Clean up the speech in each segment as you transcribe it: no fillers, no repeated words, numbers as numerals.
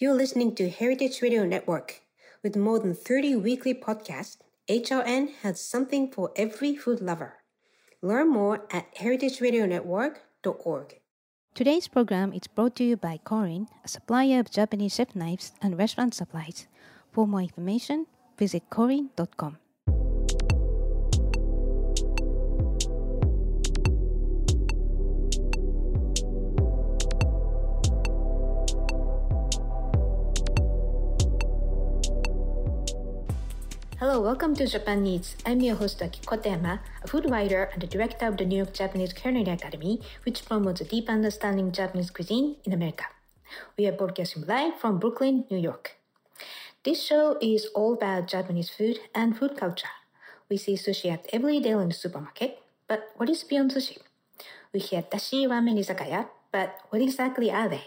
You're listening to Heritage Radio Network. With more than 30 weekly podcasts, HRN has something for every food lover. Learn more at heritageradionetwork.org. Today's program is brought to you by Corin, a supplier of Japanese chef knives and restaurant supplies. For more information, visit corin.com. Hello, welcome to Japan Needs. I'm your host Aki Koteyama, a food writer and the director of the New York Japanese Culinary Academy, which promotes a deep understanding of Japanese cuisine in America. We are broadcasting live from Brooklyn, New York. This show is all about Japanese food and food culture. We see sushi at every day in the supermarket, but what is beyond sushi? We hear dashi ramen izakaya, but what exactly are they?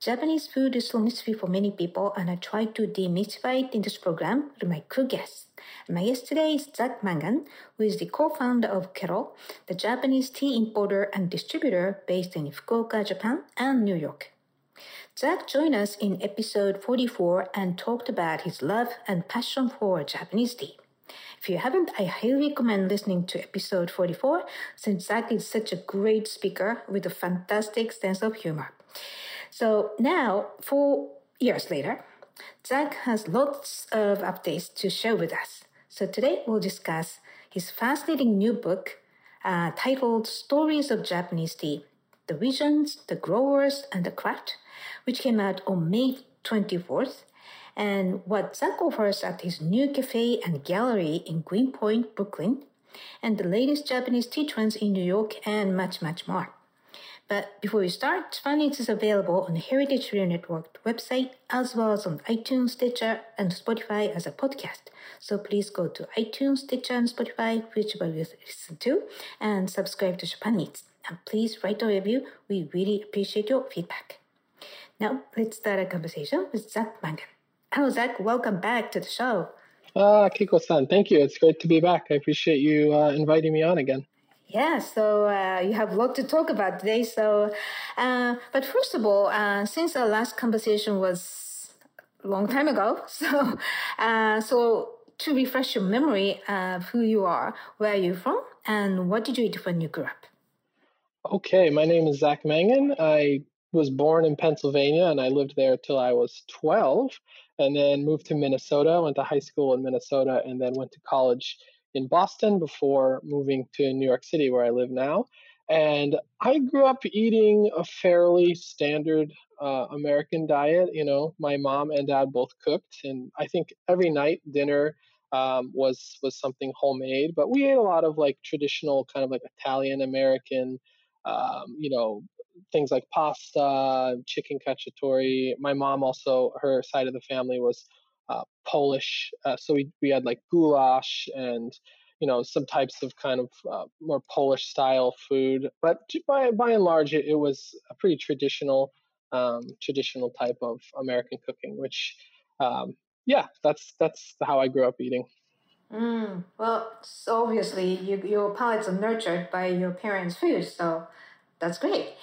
Japanese food is still a mystery for many people, and I try to demystify it in this program with my cool guests. My guest today is Zach Mangan, who is the co-founder of Kero, the Japanese tea importer and distributor based in Fukuoka, Japan, and New York. Zach joined us in episode 44 and talked about his love and passion for Japanese tea. If you haven't, I highly recommend listening to episode 44, since Zach is such a great speaker with a fantastic sense of humor. So now, 4 years later, Zach has lots of updates to share with us. So today we'll discuss his fascinating new book titled Stories of Japanese Tea, The Regions, The Growers, and the Craft, which came out on May 24th, and what Zach offers at his new cafe and gallery in Greenpoint, Brooklyn, and the latest Japanese tea trends in New York, and much, much more. But before we start, Japanese is available on the Heritage Radio Network website, as well as on iTunes, Stitcher, and Spotify as a podcast. So please go to iTunes, Stitcher, and Spotify, whichever you listen to, and subscribe to Japanese. And please write a review. We really appreciate your feedback. Now, let's start a conversation with Zach Mangan. Hello, Zach. Welcome back to the show. Kiko-san, thank you. It's great to be back. I appreciate you inviting me on again. Yeah, so you have a lot to talk about today. So, but first of all, since our last conversation was a long time ago, so to refresh your memory of who you are, where are you from, and what did you eat when you grew up? Okay, my name is Zach Mangan. I was born in Pennsylvania, and I lived there till I was 12, and then moved to Minnesota, went to high school in Minnesota, and then went to college in Boston before moving to New York City, where I live now. And I grew up eating a fairly standard American diet. You know, my mom and dad both cooked, and I think every night dinner was something homemade. But we ate a lot of like traditional kind of like Italian American, you know, things like pasta, chicken cacciatore. My mom also, her side of the family was Polish. So we had like goulash and, you know, some types of kind of more Polish style food. But by and large, it was a pretty traditional type of American cooking, which, that's how I grew up eating. Well, so obviously your palates are nurtured by your parents' food. So that's great.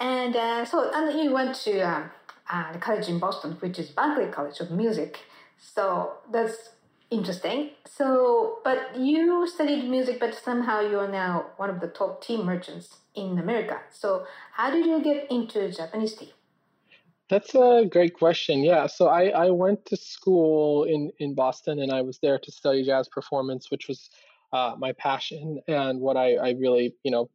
And you went to the college in Boston, which is Berklee College of Music. So that's interesting. So, but you studied music, but somehow you are now one of the top tea merchants in America. So how did you get into Japanese tea? That's a great question. Yeah. So I went to school in Boston, and I was there to study jazz performance, which was my passion and what I really, you know,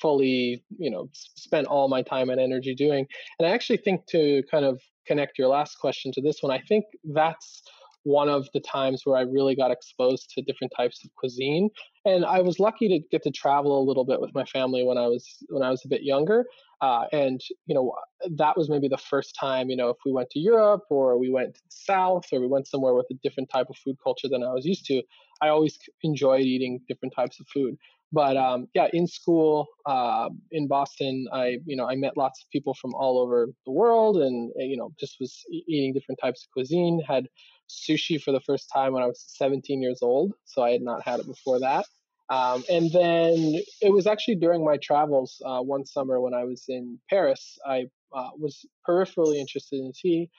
fully, you know, spent all my time and energy doing. And I actually think, to kind of connect your last question to this one, I think that's one of the times where I really got exposed to different types of cuisine. And I was lucky to get to travel a little bit with my family when I was a bit younger. And, you know, that was maybe the first time, you know, if we went to Europe or we went south or we went somewhere with a different type of food culture than I was used to, I always enjoyed eating different types of food. But in school in Boston, I met lots of people from all over the world, and, you know, just was eating different types of cuisine. Had sushi for the first time when I was 17 years old, so I had not had it before that. And then it was actually during my travels one summer when I was in Paris, I was peripherally interested in tea.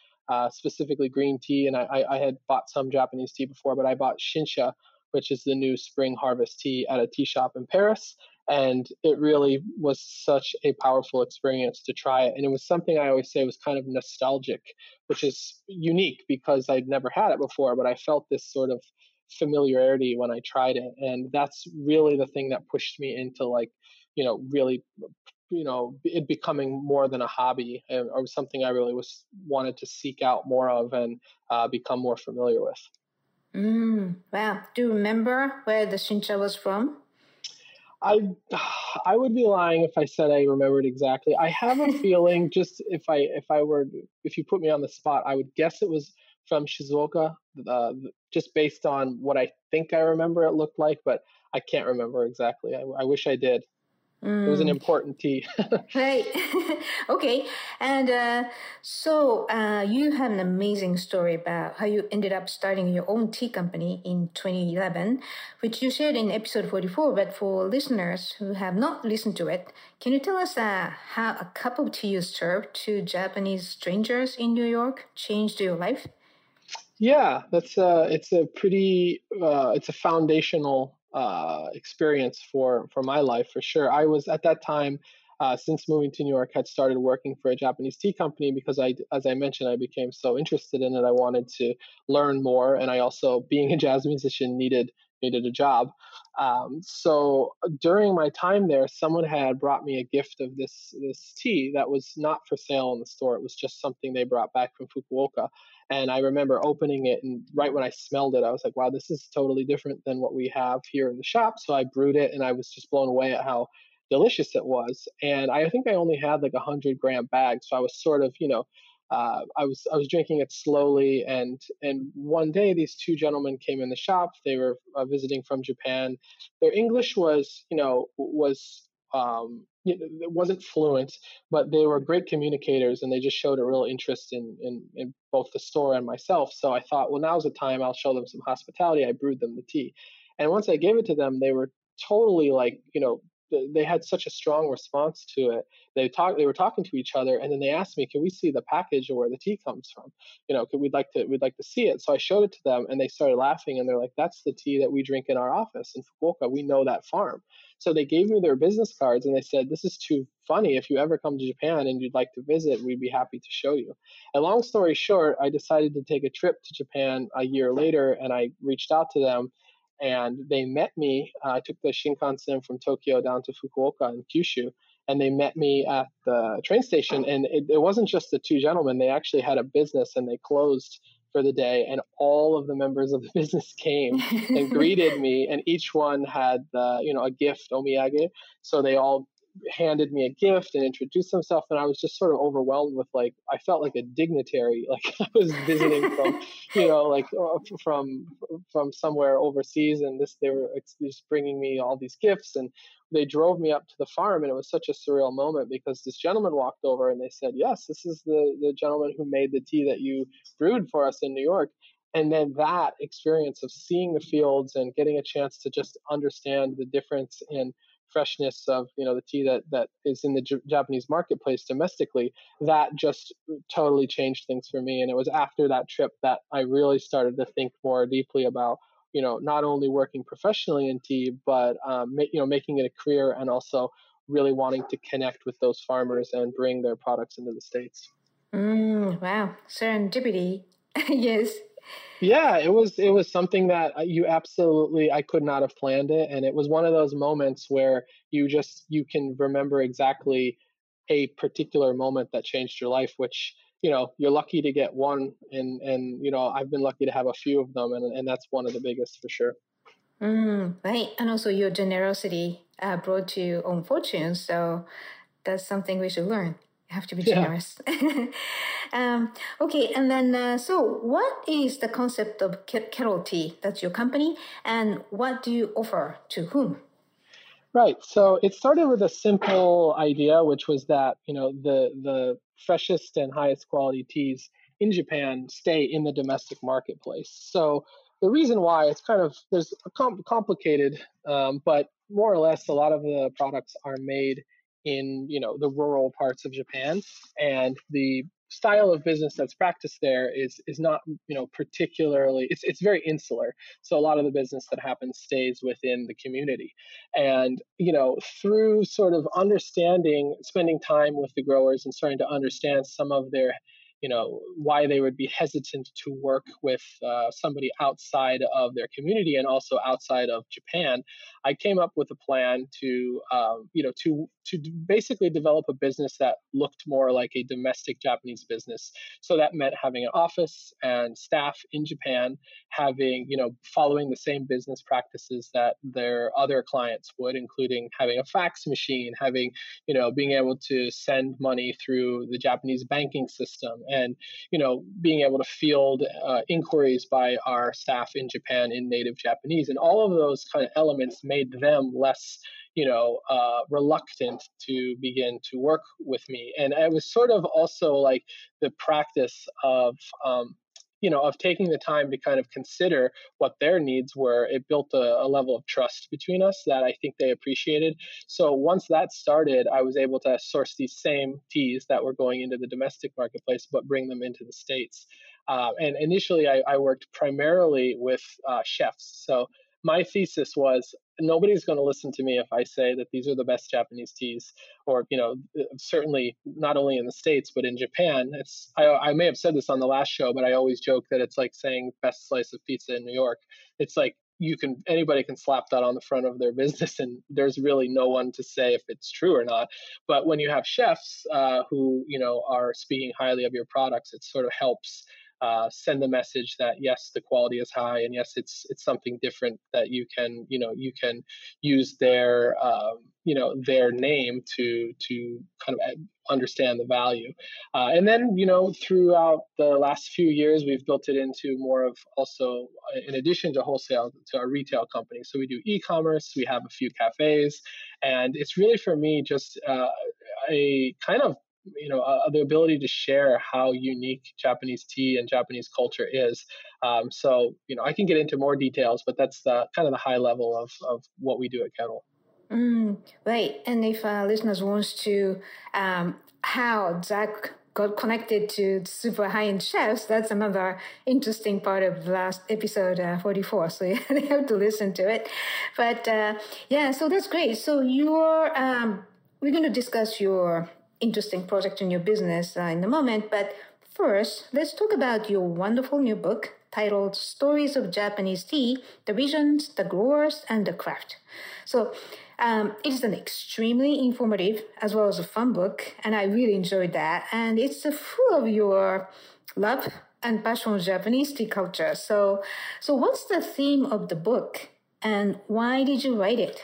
specifically green tea. And I had bought some Japanese tea before, but I bought Shincha, which is the new spring harvest tea at a tea shop in Paris. And it really was such a powerful experience to try it. And it was something I always say was kind of nostalgic, which is unique because I'd never had it before, but I felt this sort of familiarity when I tried it. And that's really the thing that pushed me into really, it becoming more than a hobby or something I really wanted to seek out more of and become more familiar with. Wow. Do you remember where the Shincha was from? I would be lying if I said I remembered exactly. I have a feeling, just if you put me on the spot, I would guess it was from Shizuoka, just based on what I think I remember it looked like, but I can't remember exactly. I wish I did. It was an important tea. Right. Okay. And so you have an amazing story about how you ended up starting your own tea company in 2011, which you shared in episode 44. But for listeners who have not listened to it, can you tell us how a cup of tea you served to Japanese strangers in New York changed your life? Yeah, it's a foundational experience for my life, for sure. I was at that time, since moving to New York, had started working for a Japanese tea company because as I mentioned, I became so interested in it. I wanted to learn more. And I also, being a jazz musician, needed a job. So during my time there, someone had brought me a gift of this tea that was not for sale in the store. It was just something they brought back from Fukuoka. And I remember opening it, and right when I smelled it, I was like, wow, this is totally different than what we have here in the shop. So I brewed it, and I was just blown away at how delicious it was. And I think I only had like 100-gram bag. So I was sort of, I was drinking it slowly, and one day these two gentlemen came in the shop. They were visiting from Japan. Their English wasn't fluent, but they were great communicators, and they just showed a real interest in both the store and myself. So I thought, well, now's the time. I'll show them some hospitality. I brewed them the tea, and once I gave it to them, they were totally they had such a strong response to it. They were talking to each other, and then they asked me, "Can we see the package or where the tea comes from? We'd like to see it." So I showed it to them, and they started laughing, and they're like, "That's the tea that we drink in our office in Fukuoka. We know that farm." So they gave me their business cards, and they said, "This is too funny. If you ever come to Japan and you'd like to visit, we'd be happy to show you." And long story short, I decided to take a trip to Japan a year later, and I reached out to them. And they met me. I took the Shinkansen from Tokyo down to Fukuoka and Kyushu, and they met me at the train station. And it wasn't just the two gentlemen. They actually had a business, and they closed for the day. And all of the members of the business came and greeted me. And each one had a gift, omiyage. So they all handed me a gift and introduced himself, and I was just sort of overwhelmed with I felt like a dignitary, I was visiting from from somewhere overseas, and they were just bringing me all these gifts. And they drove me up to the farm, and it was such a surreal moment because this gentleman walked over and they said, "Yes, this is the gentleman who made the tea that you brewed for us in New York." And then that experience of seeing the fields and getting a chance to just understand the difference in freshness of the tea that is in the Japanese marketplace domestically, that just totally changed things for me. And it was after that trip that I really started to think more deeply about not only working professionally in tea, but making it a career, and also really wanting to connect with those farmers and bring their products into the States. Wow, serendipity. Yes. Yeah, it was something that I could not have planned it. And it was one of those moments where you can remember exactly a particular moment that changed your life, which, you're lucky to get one. And I've been lucky to have a few of them. And that's one of the biggest for sure. Right. And also your generosity brought to your own fortune. So that's something we should learn. You have to be generous. Yeah. Okay, and then, so what is the concept of Kettl Tea? That's your company. And what do you offer to whom? Right, so it started with a simple idea, which was that, the freshest and highest quality teas in Japan stay in the domestic marketplace. So the reason why it's kind of, there's a complicated, but more or less a lot of the products are made in the rural parts of Japan, and the style of business that's practiced there is not, particularly, it's very insular. So a lot of the business that happens stays within the community. And, through sort of understanding, spending time with the growers and starting to understand some of their, why they would be hesitant to work with somebody outside of their community and also outside of Japan, I came up with a plan to basically develop a business that looked more like a domestic Japanese business. So that meant having an office and staff in Japan, having, following the same business practices that their other clients would, including having a fax machine, having, being able to send money through the Japanese banking system, and, being able to field inquiries by our staff in Japan in native Japanese. And all of those kind of elements made them less, reluctant to begin to work with me. And it was sort of also like the practice of taking the time to kind of consider what their needs were. It built a level of trust between us that I think they appreciated. So once that started, I was able to source these same teas that were going into the domestic marketplace, but bring them into the States. And initially, I worked primarily with chefs. So my thesis was, nobody's going to listen to me if I say that these are the best Japanese teas, or, certainly not only in the States, but in Japan. I may have said this on the last show, but I always joke that it's like saying best slice of pizza in New York. It's like, anybody can slap that on the front of their business, and there's really no one to say if it's true or not. But when you have chefs who, are speaking highly of your products, it sort of helps send the message that yes, the quality is high, and yes, it's something different that you can use their name to kind of understand the value. And then, throughout the last few years, we've built it into more of also, in addition to wholesale, to our retail company. So we do e-commerce, we have a few cafes, and it's really for me just a kind of the ability to share how unique Japanese tea and Japanese culture is. So I can get into more details, but that's kind of the high level of what we do at Kettl. Right. And if listeners wants to how Zach got connected to super high-end chefs, that's another interesting part of last episode 44. So you have to listen to it. But so that's great. So we're going to discuss your interesting project in your business in a moment. But first, let's talk about your wonderful new book titled Stories of Japanese Tea, The Regions, The Growers, and the Craft. So it is an extremely informative as well as a fun book, and I really enjoyed that. And it's full of your love and passion for Japanese tea culture. So what's the theme of the book, and why did you write it?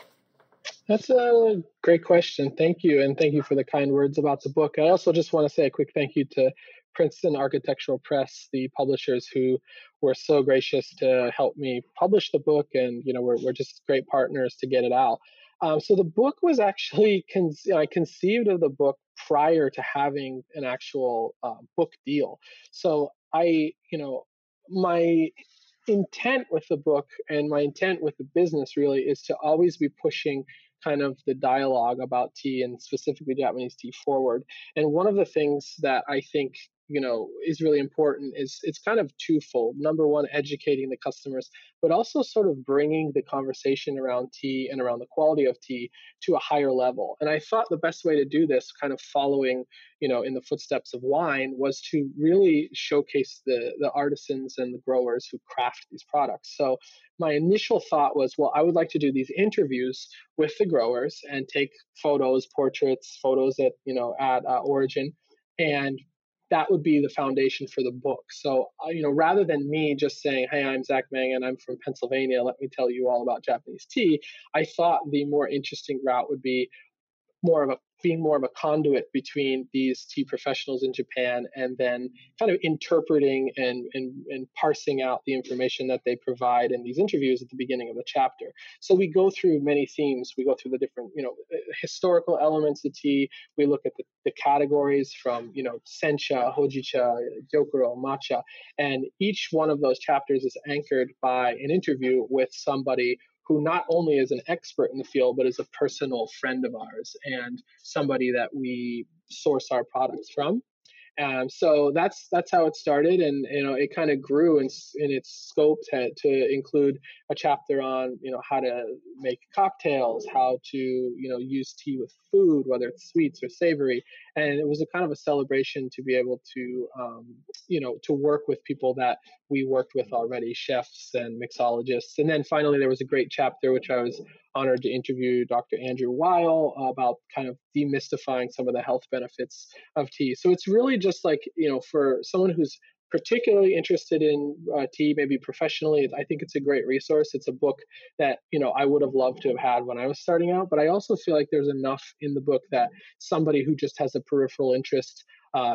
That's a great question. Thank you. And thank you for the kind words about the book. I also just want to say a quick thank you to Princeton Architectural Press, the publishers who were so gracious to help me publish the book. And, we're just great partners to get it out. So the book was actually, I conceived of the book prior to having an actual book deal. So my intent with the book and my intent with the business really is to always be pushing kind of the dialogue about tea, and specifically Japanese tea, forward. And one of the things that I think is really important is it's kind of twofold. Number one, educating the customers, but also sort of bringing the conversation around tea and around the quality of tea to a higher level. And I thought the best way to do this, kind of following, in the footsteps of wine, was to really showcase the artisans and the growers who craft these products. So my initial thought was, well, I would like to do these interviews with the growers and take portraits at, at origin, and that would be the foundation for the book. So, rather than me just saying, hey, I'm Zach Mangan, I'm from Pennsylvania, let me tell you all about Japanese tea, I thought the more interesting route would be being more of a conduit between these tea professionals in Japan, and then kind of interpreting and parsing out the information that they provide in these interviews at the beginning of the chapter. So we go through many themes. We go through the different, historical elements of tea. We look at the categories from, sencha, hojicha, gyokuro, matcha. And each one of those chapters is anchored by an interview with somebody who not only is an expert in the field, but is a personal friend of ours and somebody that we source our products from. So that's how it started, and it kind of grew in its scope to include a chapter on how to make cocktails, how to use tea with food, whether it's sweets or savory, and it was a kind of a celebration to be able to to work with people that we worked with already, chefs and mixologists. And then finally there was a great chapter which I was honored to interview Dr. Andrew Weil about kind of demystifying some of the health benefits of tea. So it's really just like, for someone who's particularly interested in tea, maybe professionally, I think it's a great resource. It's a book that, I would have loved to have had when I was starting out, but I also feel like there's enough in the book that somebody who just has a peripheral interest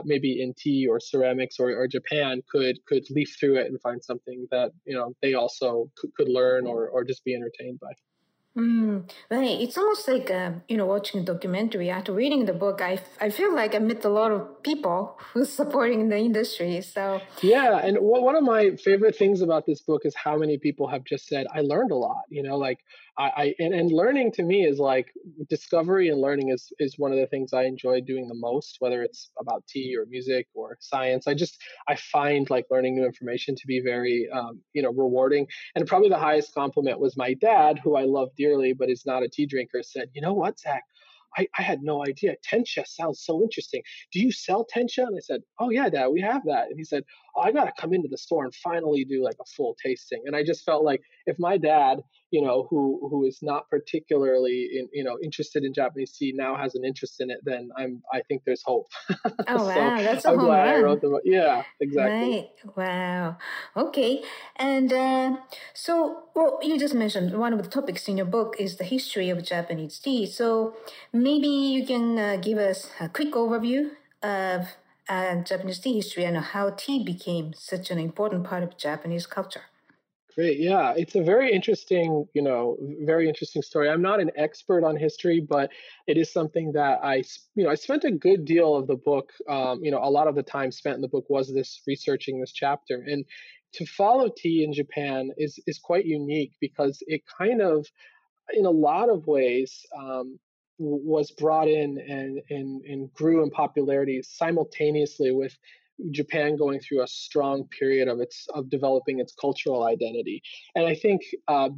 maybe in tea or ceramics or Japan could leaf through it and find something that, they also could learn or just be entertained by. Right. It's almost like, watching a documentary after reading the book. I feel like I met a lot of people who's supporting the industry. So yeah. And one of my favorite things about this book is how many people have just said, I learned a lot, and learning to me is like discovery, and learning is one of the things I enjoy doing the most, whether it's about tea or music or science. I find like learning new information to be very, rewarding. And probably the highest compliment was my dad, who I love dearly, but is not a tea drinker, said, you know what, Zach? I had no idea. Tencha sounds so interesting. Do you sell tencha? And I said, oh yeah, Dad, we have that. And he said, oh, I got to come into the store and finally do like a full tasting. And I just felt like if my dad, who is not particularly interested in Japanese tea now has an interest in it, then I think there's hope. Oh wow, so that's a home run. I wrote the book. Yeah, exactly. Right. Wow. Okay. And you just mentioned one of the topics in your book is the history of Japanese tea. So maybe you can give us a quick overview of Japanese tea history and how tea became such an important part of Japanese culture. Great. Yeah, it's a very interesting, very interesting story. I'm not an expert on history, but it is something that I spent a good deal of the book, a lot of the time spent in the book was researching this chapter. And to follow tea in Japan is quite unique because it kind of, in a lot of ways, was brought in and grew in popularity simultaneously with Japan going through a strong period of developing its cultural identity. And I think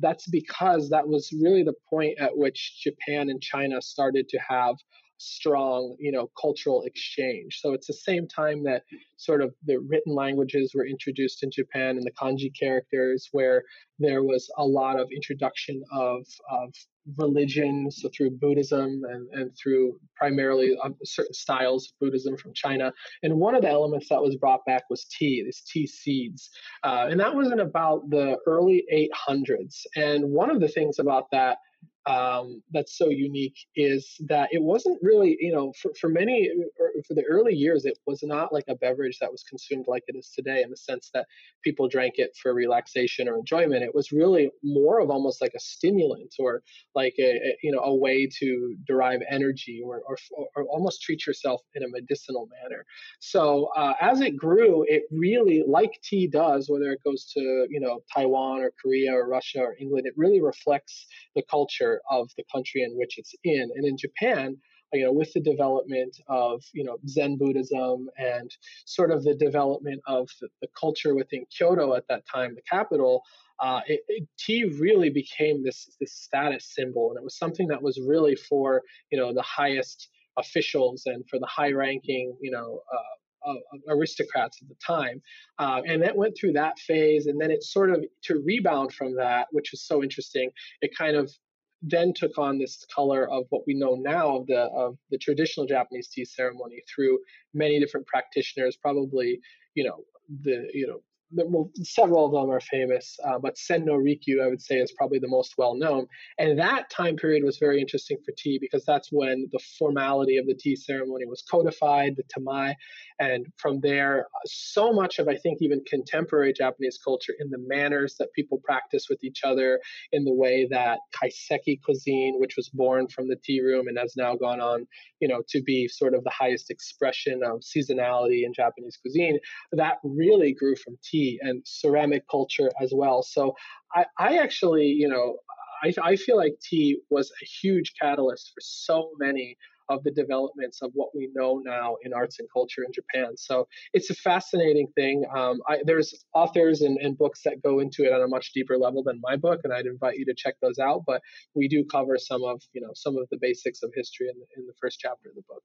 that's because that was really the point at which Japan and China started to have strong, cultural exchange. So it's the same time that sort of the written languages were introduced in Japan and the kanji characters, where there was a lot of introduction of religion, so through Buddhism and through primarily certain styles of Buddhism from China. And one of the elements that was brought back was tea, these tea seeds. And that was in about the early 800s. And one of the things about that that's so unique is that it wasn't really, for the early years, it was not like a beverage that was consumed like it is today in the sense that people drank it for relaxation or enjoyment. It was really more of almost like a stimulant or like a way to derive energy or almost treat yourself in a medicinal manner. So as it grew, it really, like tea does, whether it goes to, Taiwan or Korea or Russia or England, it really reflects the culture of the country in which it's in. And in Japan, with the development of, Zen Buddhism and sort of the development of the culture within Kyoto at that time, the capital, tea really became this status symbol. And it was something that was really for, the highest officials and for the high ranking, aristocrats at the time. And that went through that phase. And then it sort of, to rebound from that, which was so interesting, it kind of then took on this color of what we know now of the traditional Japanese tea ceremony through many different practitioners, probably, several of them are famous, but Senno Rikyū, I would say, is probably the most well-known. And that time period was very interesting for tea because that's when the formality of the tea ceremony was codified, the tamai. And from there, so much of, I think, even contemporary Japanese culture in the manners that people practice with each other, in the way that kaiseki cuisine, which was born from the tea room and has now gone on, to be sort of the highest expression of seasonality in Japanese cuisine, that really grew from tea. And ceramic culture as well. So I actually, I feel like tea was a huge catalyst for so many of the developments of what we know now in arts and culture in Japan. So it's a fascinating thing. There's authors and books that go into it on a much deeper level than my book, and I'd invite you to check those out. But we do cover some of the basics of history in the first chapter of the book.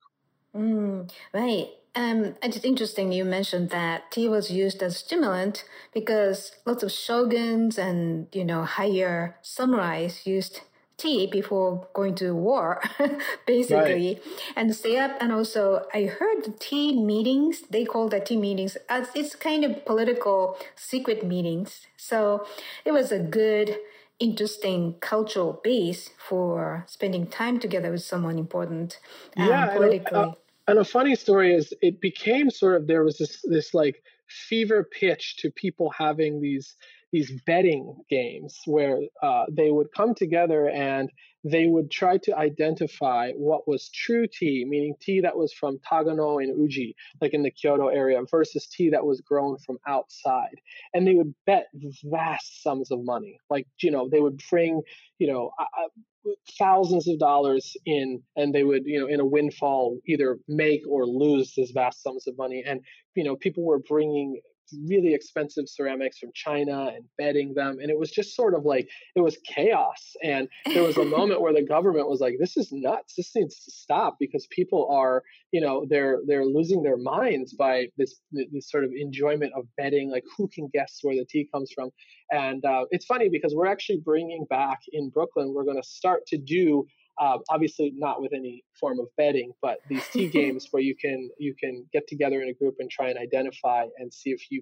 Right. It's interesting you mentioned that tea was used as a stimulant because lots of shoguns and, higher samurais used tea before going to war, basically. Right. And stay up. And also I heard the tea meetings, they call that tea meetings, as it's kind of political secret meetings. So it was a good, interesting cultural base for spending time together with someone important politically. And a funny story is it became sort of, there was this like fever pitch to people having these betting games where they would come together and they would try to identify what was true tea, meaning tea that was from Tagano and Uji, like in the Kyoto area, versus tea that was grown from outside. And they would bet vast sums of money. Like, they would bring, thousands of dollars in, and they would, in a windfall, either make or lose these vast sums of money. And, people were bringing really expensive ceramics from China and bedding them. And it was just sort of like, it was chaos. And there was a moment where the government was like, this is nuts. This needs to stop because people are, they're losing their minds by this sort of enjoyment of bedding, like who can guess where the tea comes from. And it's funny because we're actually bringing back in Brooklyn, we're going to start to do obviously not with any form of betting, but these tea games where you can get together in a group and try and identify and see if you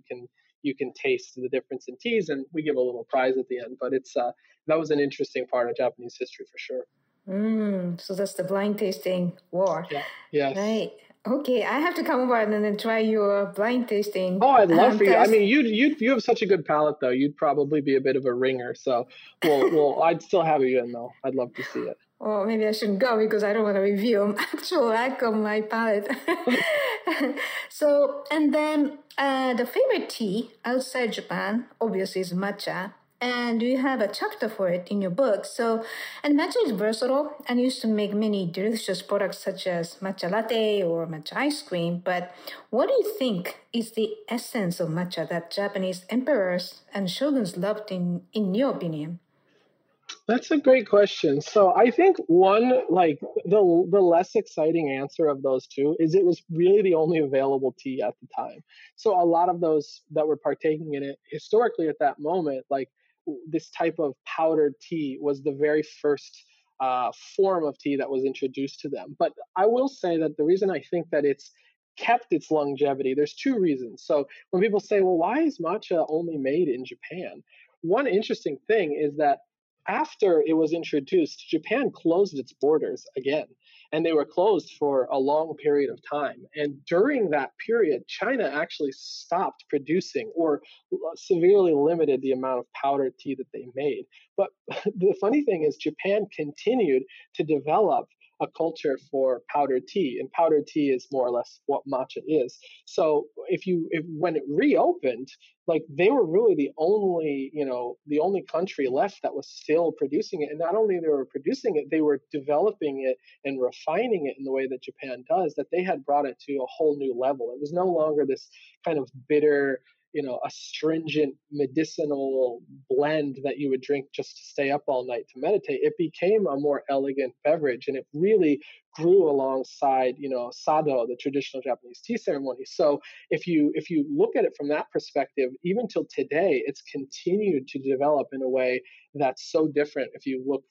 can taste the difference in teas, and we give a little prize at the end. But it's that was an interesting part of Japanese history for sure. So that's the blind tasting war. Yeah. Yes. Right. Okay, I have to come over and then try your blind tasting. Oh, I'd love for you. I mean, you have such a good palate, though. You'd probably be a bit of a ringer. So, I'd still have you in, though. I'd love to see it. Oh, maybe I shouldn't go because I don't want to reveal actual lack of my palate. So, and then the favorite tea outside Japan, obviously, is matcha. And you have a chapter for it in your book. So, and matcha is versatile and used to make many delicious products such as matcha latte or matcha ice cream. But what do you think is the essence of matcha that Japanese emperors and shoguns loved in your opinion? That's a great question. So I think the less exciting answer of those two is it was really the only available tea at the time. So a lot of those that were partaking in it historically at that moment, like this type of powdered tea was the very first form of tea that was introduced to them. But I will say that the reason I think that it's kept its longevity, there's two reasons. So when people say, well, why is matcha only made in Japan? One interesting thing is that after it was introduced, Japan closed its borders again, and they were closed for a long period of time. And during that period, China actually stopped producing or severely limited the amount of powdered tea that they made. But the funny thing is, Japan continued to develop a culture for powdered tea, and powdered tea is more or less what matcha is. So when it reopened, like they were really the only country left that was still producing it. And not only they were producing it, they were developing it and refining it in the way that Japan does, that they had brought it to a whole new level. It was no longer this kind of bitter, astringent medicinal blend that you would drink just to stay up all night to meditate. It became a more elegant beverage, and it really grew alongside, Sado, the traditional Japanese tea ceremony. So if you look at it from that perspective, even till today, it's continued to develop in a way that's so different. If you look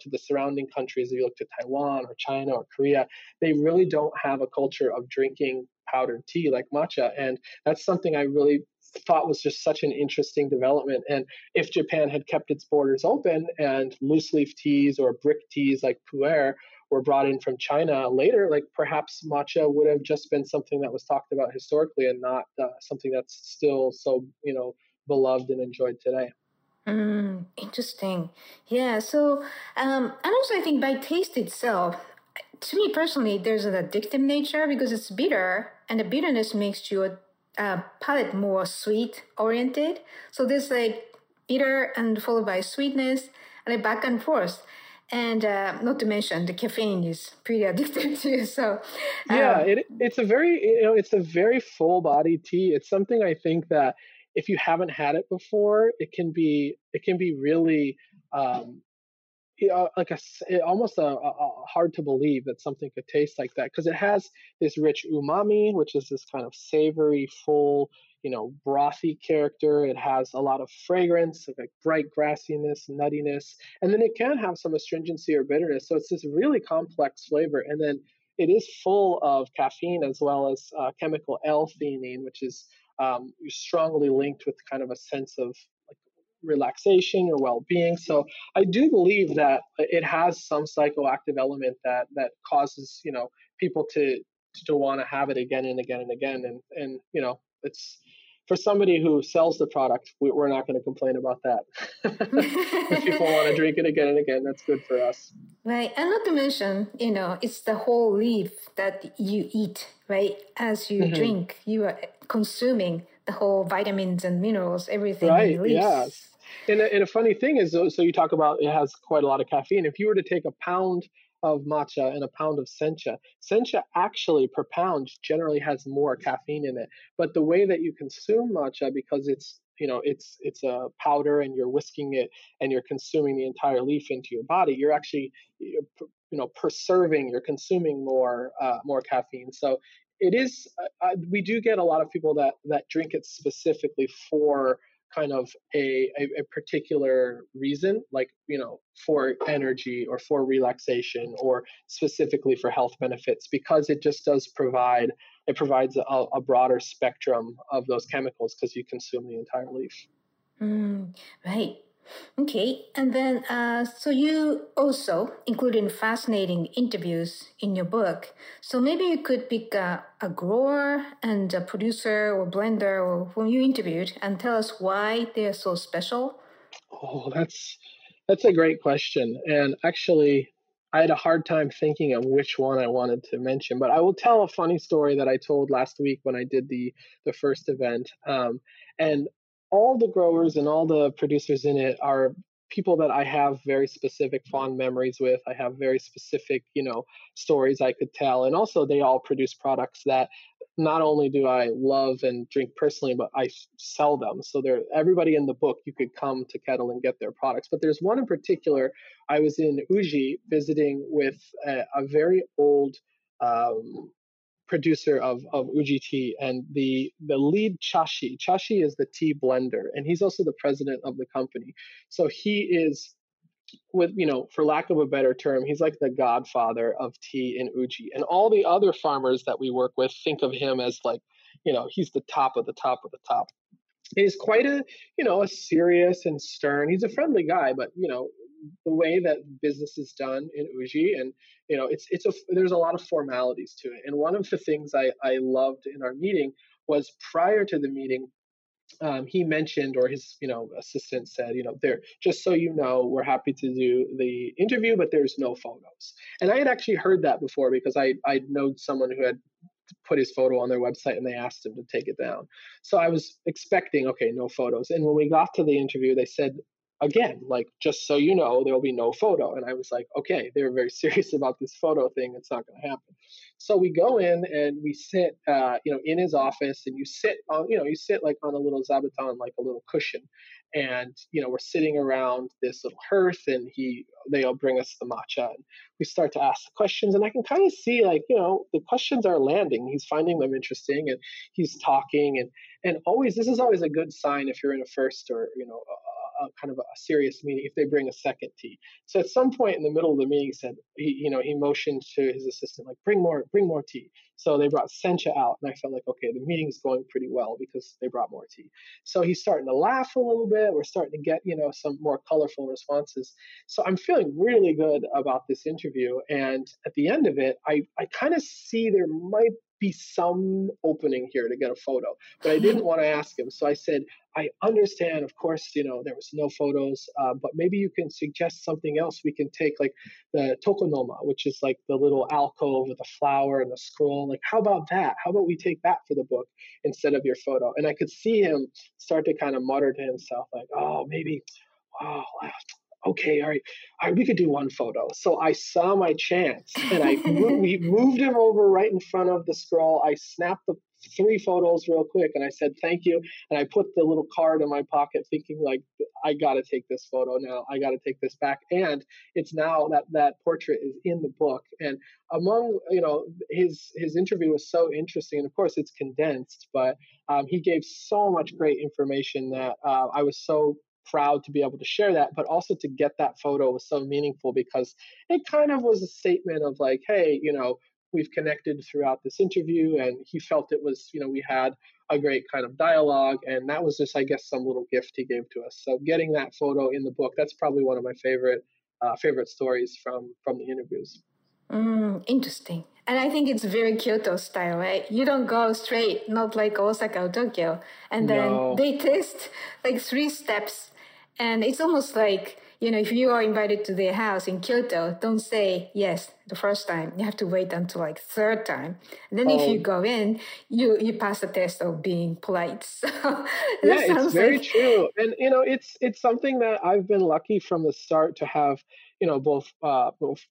to the surrounding countries, if you look to Taiwan or China or Korea, they really don't have a culture of drinking powdered tea like matcha. And that's something I really thought was just such an interesting development. And if Japan had kept its borders open and loose leaf teas or brick teas like pu'er were brought in from China later, like perhaps matcha would have just been something that was talked about historically and not something that's still so, beloved and enjoyed today. Interesting. Yeah. So, and also I think by taste itself, to me personally, there's an addictive nature because it's bitter, and the bitterness makes your palate more sweet oriented. So there's like bitter and followed by sweetness and back and forth. And not to mention, the caffeine is pretty addictive too. So it's a very, it's a very full-bodied tea. It's something I think that if you haven't had it before, it can be really almost hard to believe that something could taste like that, because it has this rich umami, which is this kind of savory, full, brothy character. It has a lot of fragrance, like bright grassiness, nuttiness, and then it can have some astringency or bitterness. So it's this really complex flavor. And then it is full of caffeine as well as chemical L-theanine, which is strongly linked with kind of a sense of relaxation or well-being. So I do believe that it has some psychoactive element that causes, people to want to have it again and again and again. And it's, for somebody who sells the product, we're not going to complain about that. If people want to drink it again and again, that's good for us. Right. And not to mention, it's the whole leaf that you eat, right? As you drink, you are consuming the whole vitamins and minerals, everything. Right. In the leaves. Yes. And a funny thing is, so you talk about it has quite a lot of caffeine. If you were to take a pound of matcha and a pound of sencha actually per pound generally has more caffeine in it, but the way that you consume matcha, because it's a powder and you're whisking it and you're consuming the entire leaf into your body, you're actually per serving you're consuming more caffeine. So it is we do get a lot of people that drink it specifically for kind of a particular reason, for energy or for relaxation or specifically for health benefits, because it just does provides a broader spectrum of those chemicals because you consume the entire leaf. Right. Okay. And then, so you also included fascinating interviews in your book. So maybe you could pick a grower and a producer or blender or whom you interviewed and tell us why they are so special. Oh, that's a great question. And actually, I had a hard time thinking of which one I wanted to mention, but I will tell a funny story that I told last week when I did the first event. And all the growers and all the producers in it are people that I have very specific fond memories with. I have very specific, stories I could tell. And also they all produce products that not only do I love and drink personally, but I sell them. So everybody in the book, you could come to Kettl and get their products. But there's one in particular. I was in Uji visiting with a very old producer of Uji tea, and the lead Chashi is the tea blender, and he's also the president of the company. So he is, with for lack of a better term, he's like the godfather of tea in Uji, and all the other farmers that we work with think of him as he's the top of the top of the top. He's quite a serious and stern. He's a friendly guy, but the way that business is done in Uji, and there's a lot of formalities to it. And one of the things I loved in our meeting was, prior to the meeting, he mentioned, or his assistant said, there, just so you know, we're happy to do the interview, but there's no photos. And I had actually heard that before, because I know someone who had put his photo on their website and they asked him to take it down. So I was expecting, okay, no photos. And when we got to the interview, they said, again, just so you know, there will be no photo. And I was like, okay, they were very serious about this photo thing. It's not going to happen. So we go in and we sit, in his office, and you sit on a little zabuton, like a little cushion. And, we're sitting around this little hearth, and they'll bring us the matcha. And we start to ask the questions, and I can kind of see, the questions are landing. He's finding them interesting, and he's talking. And always, this is always a good sign if you're in a first or, kind of a serious meeting, if they bring a second tea. So at some point in the middle of the meeting, he said, he motioned to his assistant, bring more tea. So they brought sencha out, and I felt like, okay, the meeting's going pretty well because they brought more tea. So he's starting to laugh a little bit. We're starting to get, some more colorful responses. So I'm feeling really good about this interview. And at the end of it, I kind of see there might be some opening here to get a photo, but I didn't want to ask him. So I said, I understand, of course, there was no photos, but maybe you can suggest something else. We can take the tokonoma, which is the little alcove with a flower and a scroll. How about that? How about we take that for the book instead of your photo? And I could see him start to kind of mutter to himself, oh, maybe, wow, okay, all right, we could do one photo. So I saw my chance, and we moved him over right in front of the scroll. I snapped the three photos real quick, and I said, thank you. And I put the little card in my pocket thinking, like, I got to take this photo now. I got to take this back. And it's now that portrait is in the book. And among, his interview was so interesting. And of course, it's condensed, but he gave so much great information that I was so proud to be able to share that, but also to get that photo was so meaningful because it kind of was a statement of like, hey, we've connected throughout this interview, and he felt it was, we had a great kind of dialogue, and that was just, I guess, some little gift he gave to us. So getting that photo in the book, that's probably one of my favorite stories from the interviews. Interesting. And I think it's very Kyoto style, right? You don't go straight, not like Osaka or Tokyo. And then they test like three steps. And it's almost like, if you are invited to their house in Kyoto, don't say yes the first time. You have to wait until like third time. And then if you go in, you pass the test of being polite. So it's very true. And, it's something that I've been lucky from the start to have, both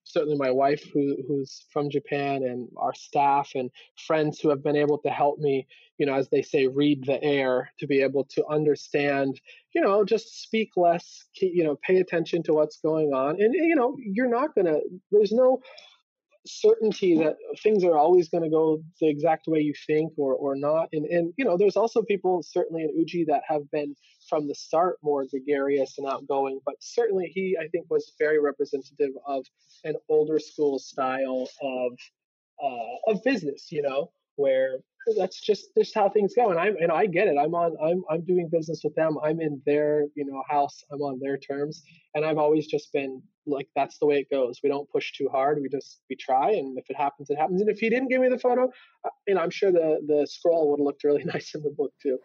certainly my wife who's from Japan and our staff and friends who have been able to help me, as they say, read the air to be able to understand, just speak less, pay attention to what's going on. And, there's no certainty that things are always going to go the exact way you think or not. And, there's also people certainly in Uji that have been from the start more gregarious and outgoing, but certainly he, I think, was very representative of an older school style of business, where that's just how things go. And I get it. I'm doing business with them. I'm in their, house. I'm on their terms. And I've always just been like, that's the way it goes. We don't push too hard. We try. And if it happens, it happens. And if he didn't give me the photo, I'm sure the scroll would have looked really nice in the book too.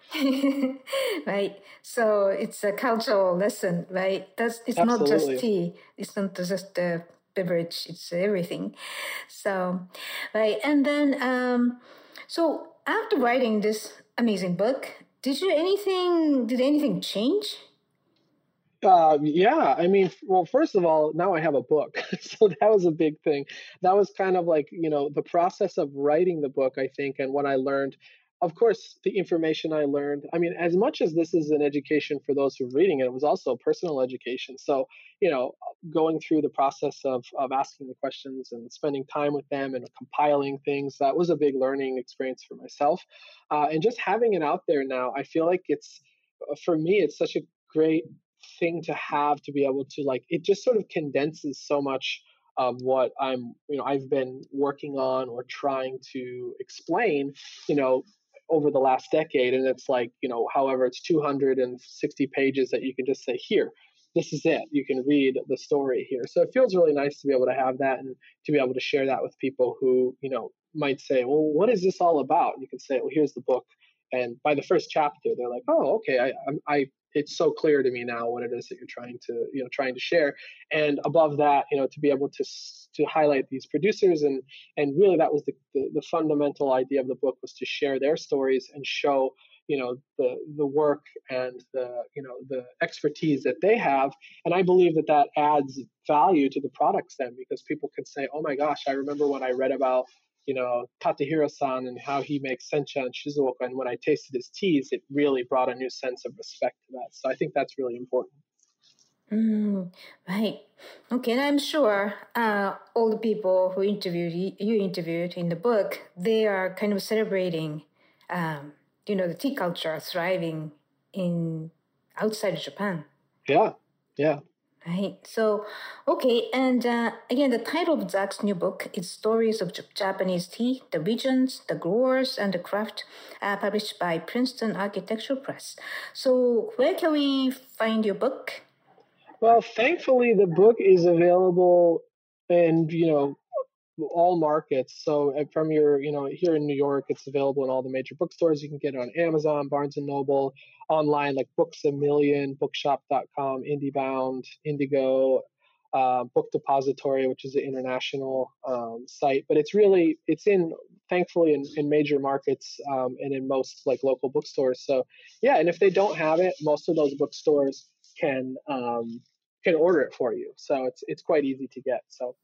Right. So it's a cultural lesson, right? It's Absolutely. Not just tea. It's not just the beverage. It's everything. So, right. And then, so after writing this amazing book, did anything change? Yeah. First of all, now I have a book. So that was a big thing. That was kind of like, the process of writing the book, I think, and what I learned. Of course, the information I learned, as much as this is an education for those who are reading it, it was also a personal education. So, going through the process of asking the questions and spending time with them and compiling things, that was a big learning experience for myself. And just having it out there now, I feel like it's such a great thing to have, to be able to, like, it just sort of condenses so much of what I'm, I've been working on or trying to explain, over the last decade. And it's like, however, it's 260 pages that you can just say, here, this is it. You can read the story here. So it feels really nice to be able to have that and to be able to share that with people who, might say, well, what is this all about? And you can say, well, here's the book. And by the first chapter, they're like, oh, okay, it's so clear to me now what it is that you're trying to share. And above that, to be able to highlight these producers and really that was the fundamental idea of the book was to share their stories and show, the work and the expertise that they have. And I believe that adds value to the products then, because people can say, oh my gosh, I remember when I read about, Tatsuhiro-san and how he makes Sencha and Shizuoka. And when I tasted his teas, it really brought a new sense of respect to that. So I think that's really important. Right. Okay. And I'm sure all the people who you interviewed in the book, they are kind of celebrating, the tea culture thriving outside of Japan. Yeah. Yeah. Right. So, okay. And again, the title of Zach's new book is Stories of Japanese Tea, The Regions, The Growers, and the Craft, published by Princeton Architectural Press. So where can we find your book? Well, thankfully, the book is available in, all markets. So from your, here in New York, it's available in all the major bookstores. You can get it on Amazon, Barnes & Noble, online like Books A Million, Bookshop.com, IndieBound, Indigo, Book Depository, which is an international site. But it's in, thankfully, in major markets and in most like local bookstores. So yeah, and if they don't have it, most of those bookstores can can order it for you. So it's quite easy to get. So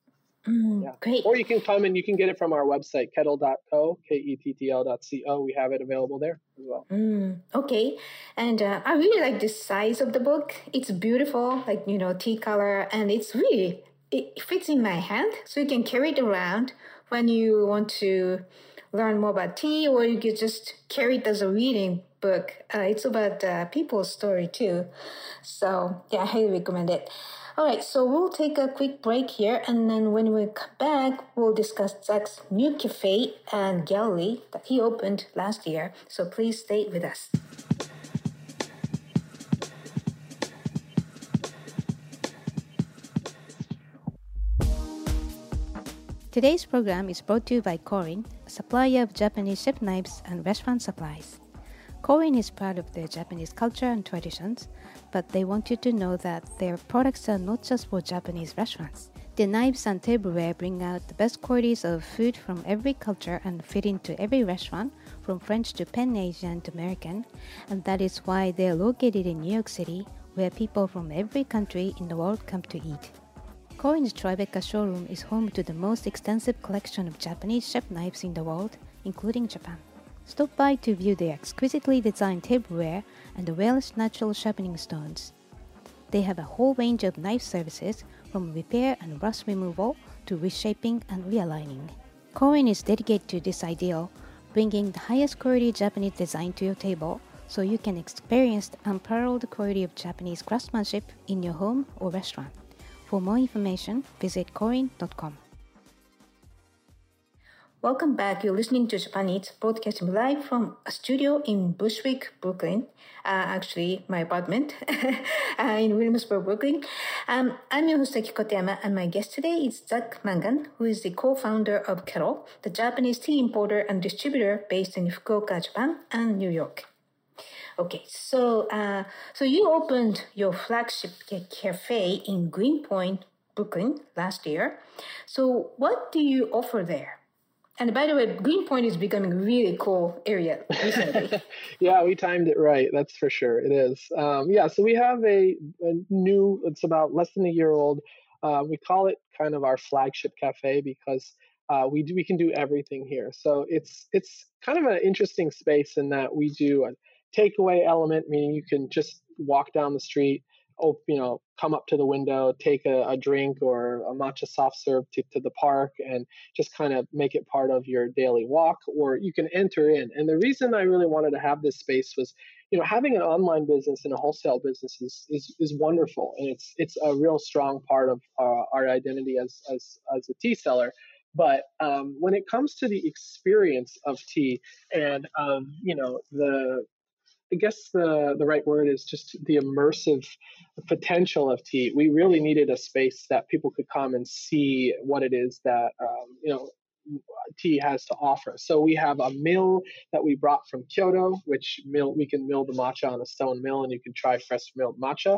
yeah. Great. Or you can come and you can get it from our website, kettl.co, kettl.co. We have it available there as well. Okay. And I really like the size of the book. It's beautiful, like, you know, tea color, and it's really, it fits in my hand. So you can carry it around when you want to learn more about tea, or you could just carry it as a reading book. It's about people's story too. So yeah, I highly recommend it. All right, so we'll take a quick break here, and then when we come back, we'll discuss Zach's new cafe and gallery that he opened last year. So please stay with us. Today's program is brought to you by Korin, a supplier of Japanese chef knives and restaurant supplies. Korin is proud of their Japanese culture and traditions, but they want you to know that their products are not just for Japanese restaurants. The knives and tableware bring out the best qualities of food from every culture and fit into every restaurant, from French to Pan Asian to American, and that is why they are located in New York City, where people from every country in the world come to eat. Korin's Tribeca showroom is home to the most extensive collection of Japanese chef knives in the world, including Japan. Stop by to view the exquisitely designed tableware and the Welsh natural sharpening stones. They have a whole range of knife services, from repair and rust removal to reshaping and realigning. Korin is dedicated to this ideal, bringing the highest quality Japanese design to your table, so you can experience the unparalleled quality of Japanese craftsmanship in your home or restaurant. For more information, visit korin.com. Welcome back. You're listening to Japan Eats, broadcasting live from a studio in Bushwick, Brooklyn. Actually, my apartment in Williamsburg, Brooklyn. I'm your host, Aki Koteyama, and my guest today is Zach Mangan, who is the co-founder of Kettl, the Japanese tea importer and distributor based in Fukuoka, Japan, and New York. Okay, so so you opened your flagship cafe in Greenpoint, Brooklyn, last year. So what do you offer there? And by the way, Greenpoint is becoming a really cool area recently. Yeah, we timed it right. That's for sure. It is. Yeah, so we have a new, it's about less than a year old. We call it kind of our flagship cafe because we can do everything here. So it's kind of an interesting space in that we do a takeaway element, meaning you can just walk down the street, you know, come up to the window, take a drink or a matcha soft serve to the park, and just kind of make it part of your daily walk, or you can enter in. And the reason I really wanted to have this space was, you know, having an online business and a wholesale business is wonderful. And it's a real strong part of our identity as a tea seller. But when it comes to the experience of tea and, you know, I guess the right word is just the immersive potential of tea. We really needed a space that people could come and see what it is that, you know, tea has to offer. So we have a mill that we brought from Kyoto, which we can mill the matcha on a stone mill, and you can try fresh milled matcha.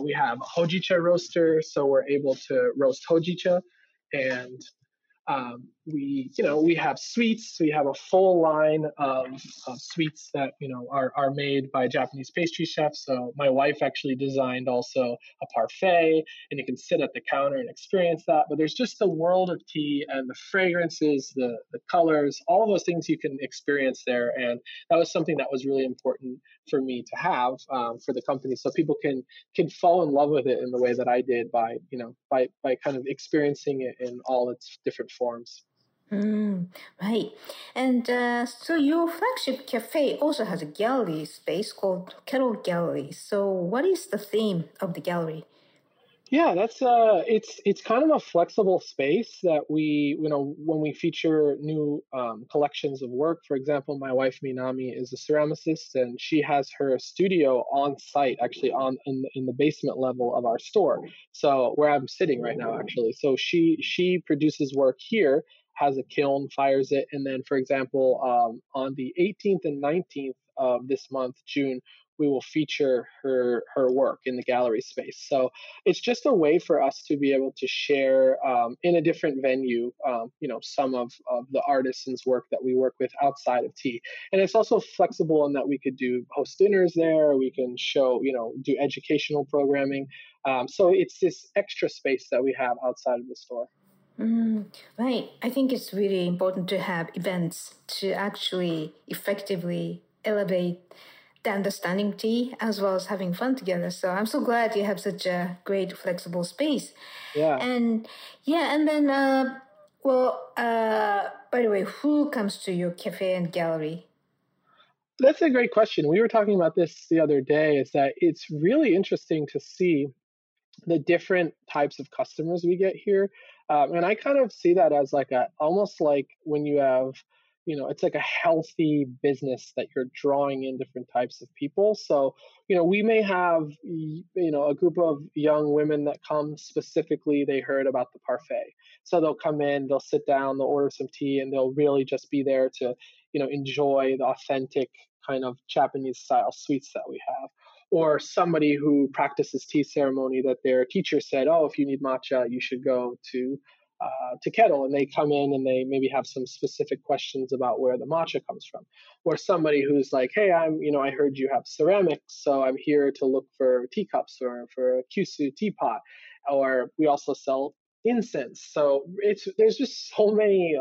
We have a hojicha roaster, so we're able to roast hojicha, and we have sweets. We have a full line of sweets that, you know, are made by Japanese pastry chefs. So my wife actually designed also a parfait, and you can sit at the counter and experience that. But there's just the world of tea and the fragrances, the colors, all those things you can experience there. And that was something that was really important for me to have for the company, so people can fall in love with it in the way that I did by, you know, by kind of experiencing it in all its different forms. Right. And so your flagship cafe also has a gallery space called Kettl Gallery. So what is the theme of the gallery? Yeah, that's it's kind of a flexible space that we, you know, when we feature new collections of work. For example, my wife Minami is a ceramicist, and she has her studio on site, actually in the basement level of our store, so where I'm sitting right now, actually. So she produces work here, has a kiln, fires it, and then, for example, on the 18th and 19th of this month, June, we will feature her work in the gallery space. So it's just a way for us to be able to share in a different venue, some of the artisans' work that we work with outside of tea. And it's also flexible in that we could do host dinners there. We can show, do educational programming. So it's this extra space that we have outside of the store. Right. I think it's really important to have events to actually effectively elevate the understanding of tea, as well as having fun together. So I'm so glad you have such a great flexible space. Yeah. And then, by the way, who comes to your cafe and gallery? That's a great question. We were talking about this the other day, is that it's really interesting to see the different types of customers we get here. And I kind of see that as almost like when you have, it's like a healthy business that you're drawing in different types of people. So, we may have, a group of young women that come specifically, they heard about the parfait. So they'll come in, they'll sit down, they'll order some tea, and they'll really just be there to, enjoy the authentic kind of Japanese style sweets that we have. Or somebody who practices tea ceremony that their teacher said, oh, if you need matcha, you should go to Kettl. And they come in and they maybe have some specific questions about where the matcha comes from. Or somebody who's like, hey, I heard you have ceramics, so I'm here to look for teacups or for a Kyusu teapot. Or we also sell incense. So there's just so many,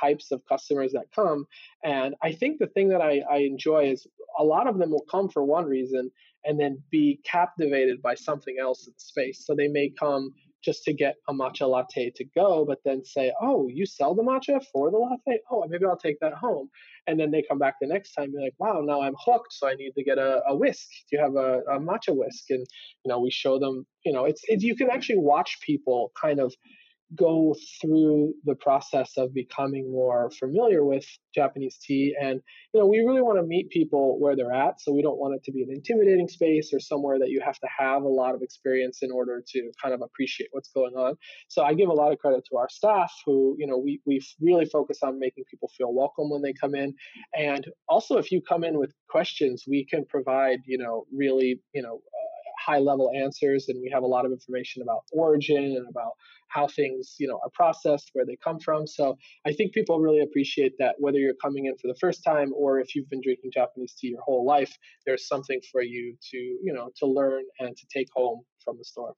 types of customers that come. And I think the thing that I enjoy is a lot of them will come for one reason and then be captivated by something else in the space. So they may come just to get a matcha latte to go, but then say, oh, you sell the matcha for the latte? Oh, maybe I'll take that home. And then they come back the next time and be like, wow, now I'm hooked, so I need to get a whisk. Do you have a matcha whisk? And, we show them, it's you can actually watch people kind of go through the process of becoming more familiar with Japanese tea. And, we really want to meet people where they're at. So we don't want it to be an intimidating space or somewhere that you have to have a lot of experience in order to kind of appreciate what's going on. So I give a lot of credit to our staff who, we really focus on making people feel welcome when they come in. And also, if you come in with questions, we can provide, high level answers, and we have a lot of information about origin and about how things are processed, where they come from. So I think people really appreciate that, whether you're coming in for the first time or if you've been drinking Japanese tea your whole life, there's something for you to to learn and to take home from the store.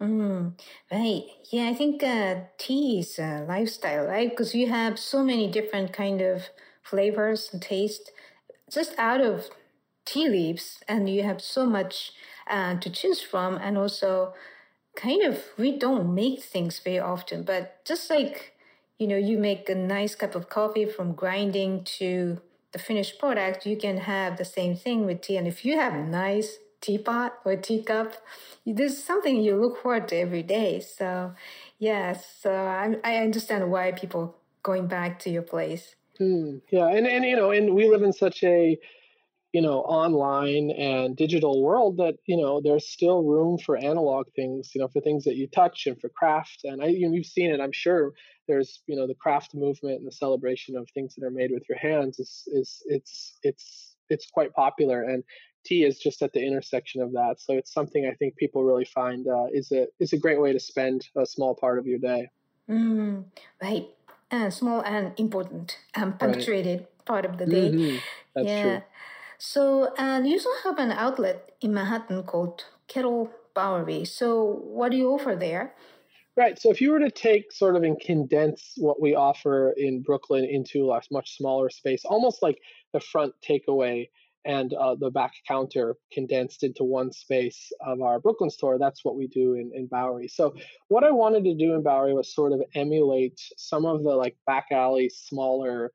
Right. Yeah, I think tea is a lifestyle, right? Because you have so many different kind of flavors and taste just out of tea leaves, and you have so much to choose from. And also, kind of, we don't make things very often, but just like, you make a nice cup of coffee from grinding to the finished product, you can have the same thing with tea. And if you have a nice teapot or teacup, there's something you look forward to every day. So, so I understand why people going back to your place. Yeah. And we live in such a, online and digital world that, there's still room for analog things, for things that you touch and for craft. And you've seen it, I'm sure. There's, the craft movement and the celebration of things that are made with your hands is quite popular. And tea is just at the intersection of that. So it's something I think people really find is a great way to spend a small part of your day. Right. Small and important and punctuated part of the day. Mm-hmm. That's true. So you also have an outlet in Manhattan called Kettl Bowery. So what do you offer there? Right. So if you were to take sort of and condense what we offer in Brooklyn into a much smaller space, almost like the front takeaway and the back counter condensed into one space of our Brooklyn store, that's what we do in Bowery. So what I wanted to do in Bowery was sort of emulate some of the back alley, smaller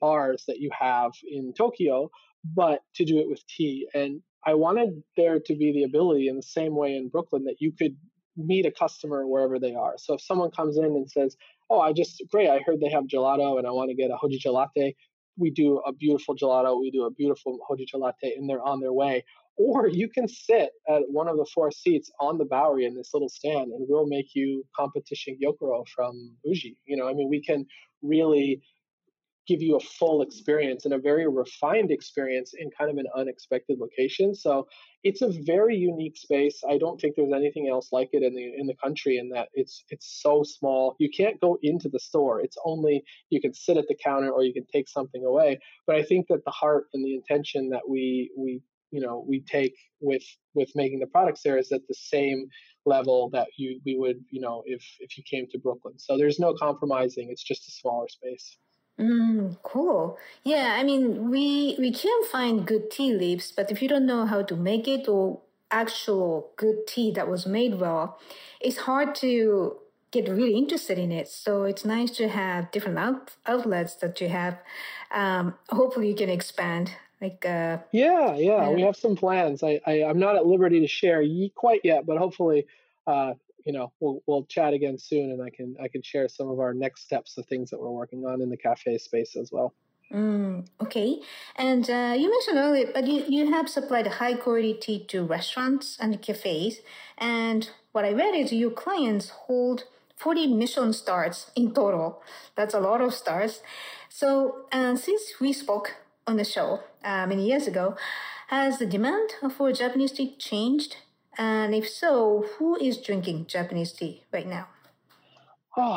bars that you have in Tokyo, but to do it with tea. And I wanted there to be the ability, in the same way in Brooklyn, that you could meet a customer wherever they are. So if someone comes in and says, oh, I heard they have gelato and I want to get a hojicha latte, we do a beautiful gelato, we do a beautiful hojicha latte, and they're on their way. Or you can sit at one of the four seats on the Bowery in this little stand, and we'll make you competition gyokuro from Uji. We can really give you a full experience and a very refined experience in kind of an unexpected location. So it's a very unique space. I don't think there's anything else like it in the country, in that it's so small. You can't go into the store. It's only, you can sit at the counter or you can take something away. But I think that the heart and the intention that we take with making the products there is at the same level that we would, if you came to Brooklyn. So there's no compromising. It's just a smaller space. Cool. Yeah, I mean, we can find good tea leaves, but if you don't know how to make it or actual good tea that was made well, it's hard to get really interested in it. So it's nice to have different outlets that you have. Hopefully you can expand. We have some plans. I'm not at liberty to share quite yet, but hopefully, we'll chat again soon, and I can share some of our next steps, the things that we're working on in the cafe space as well. Okay. And you mentioned earlier, but you have supplied high quality tea to restaurants and cafes. And what I read is your clients hold 40 Michelin stars in total. That's a lot of stars. So since we spoke on the show many years ago, has the demand for Japanese tea changed? And if so, who is drinking Japanese tea right now? Oh,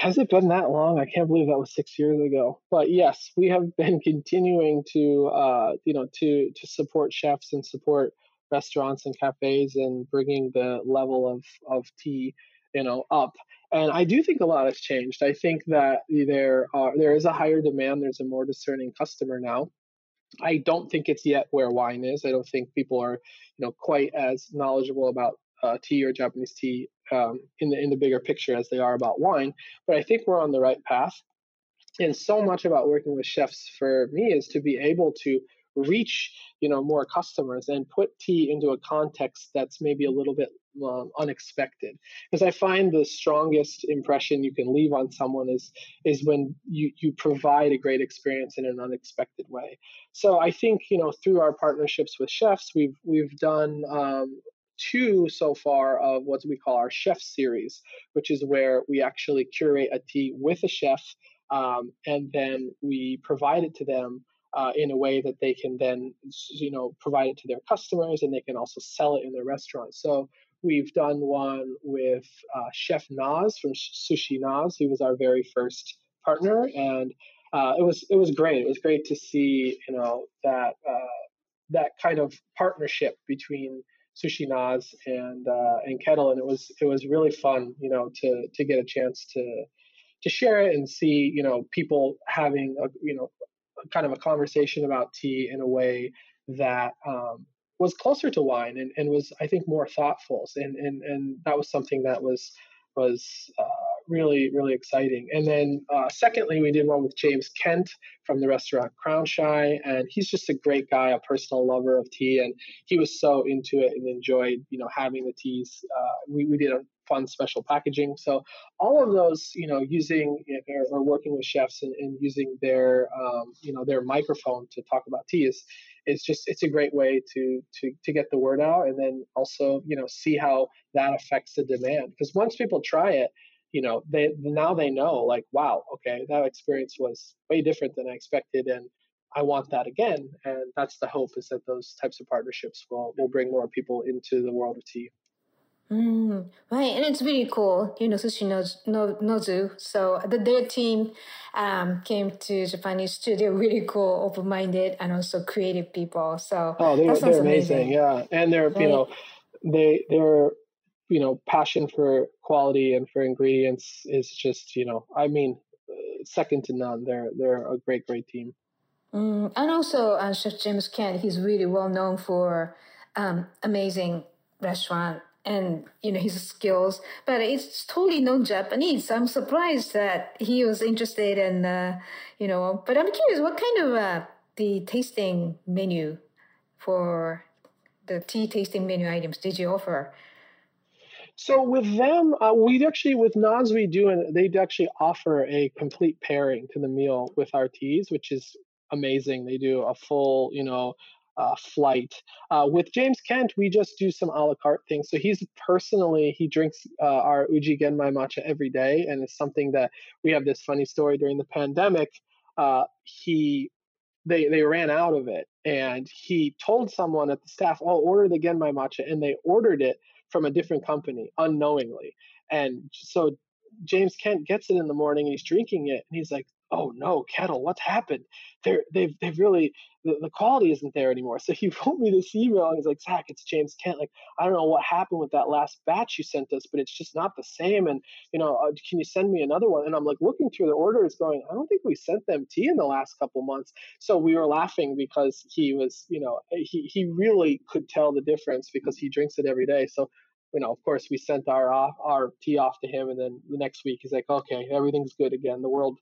has it been that long? I can't believe that was 6 years ago. But yes, we have been continuing to support chefs and support restaurants and cafes and bringing the level of tea, up. And I do think a lot has changed. I think that there is a higher demand. There's a more discerning customer now. I don't think it's yet where wine is. I don't think people are, quite as knowledgeable about tea or Japanese tea in the bigger picture as they are about wine. But I think we're on the right path. And so much about working with chefs for me is to be able to reach, more customers and put tea into a context that's maybe a little bit unexpected. Because I find the strongest impression you can leave on someone is when you provide a great experience in an unexpected way. So I think, through our partnerships with chefs, we've done 2 so far of what we call our chef series, which is where we actually curate a tea with a chef, and then we provide it to them in a way that they can then, provide it to their customers, and they can also sell it in their restaurants. So we've done one with Chef Nas from Sushi Noz. He was our very first partner, and it was great. It was great to see, that kind of partnership between Sushi Noz and Kettl, and it was really fun, to get a chance to share it and see, people having a, kind of a conversation about tea in a way that was closer to wine and was, I think, more thoughtful. And that was something that was really, really exciting. And then secondly, we did one with James Kent from the restaurant Crown Shy. And he's just a great guy, a personal lover of tea. And he was so into it and enjoyed, having the teas. We did a fun special packaging. So all of those, using or working with chefs and using their, their microphone to talk about tea is a great way to get the word out. And then also, see how that affects the demand. Because once people try it, they know, like, wow, okay, that experience was way different than I expected, and I want that again. And that's the hope, is that those types of partnerships will bring more people into the world of tea. Right, and it's really cool. Sushi Nozu. So their team came to Japanese too. They're really cool, open-minded, and also creative people. So they're amazing. Yeah, and they're right. They're. Passion for quality and for ingredients is just, second to none. They're a great, great team. And also Chef James Kent, he's really well known for amazing restaurant and, his skills. But it's totally non-Japanese. I'm surprised that he was interested in, But I'm curious, what kind of the tasting menu for the tea tasting menu items did you offer? So with them, with Nas, they'd actually offer a complete pairing to the meal with our teas, which is amazing. They do a full, flight. With James Kent, we just do some a la carte things. So he drinks our Uji Genmaicha every day. And it's something that we have this funny story during the pandemic. they ran out of it, and he told someone at the staff, "Oh, order the Genmai matcha," and they ordered it from a different company unknowingly. And so James Kent gets it in the morning, and he's drinking it, and he's like, "Oh no, Kettl, what's happened? They've really, the quality isn't there anymore." So he wrote me this email, and he's like, "Zach, it's James Kent. Like, I don't know what happened with that last batch you sent us, but it's just not the same. And, you know, can you send me another one?" And I'm like looking through the orders going, I don't think we sent them tea in the last couple months. So we were laughing because he was, you know, he really could tell the difference because he drinks it every day. So, you know, of course, we sent our tea off to him, and then the next week he's like, "Okay, everything's good again. The world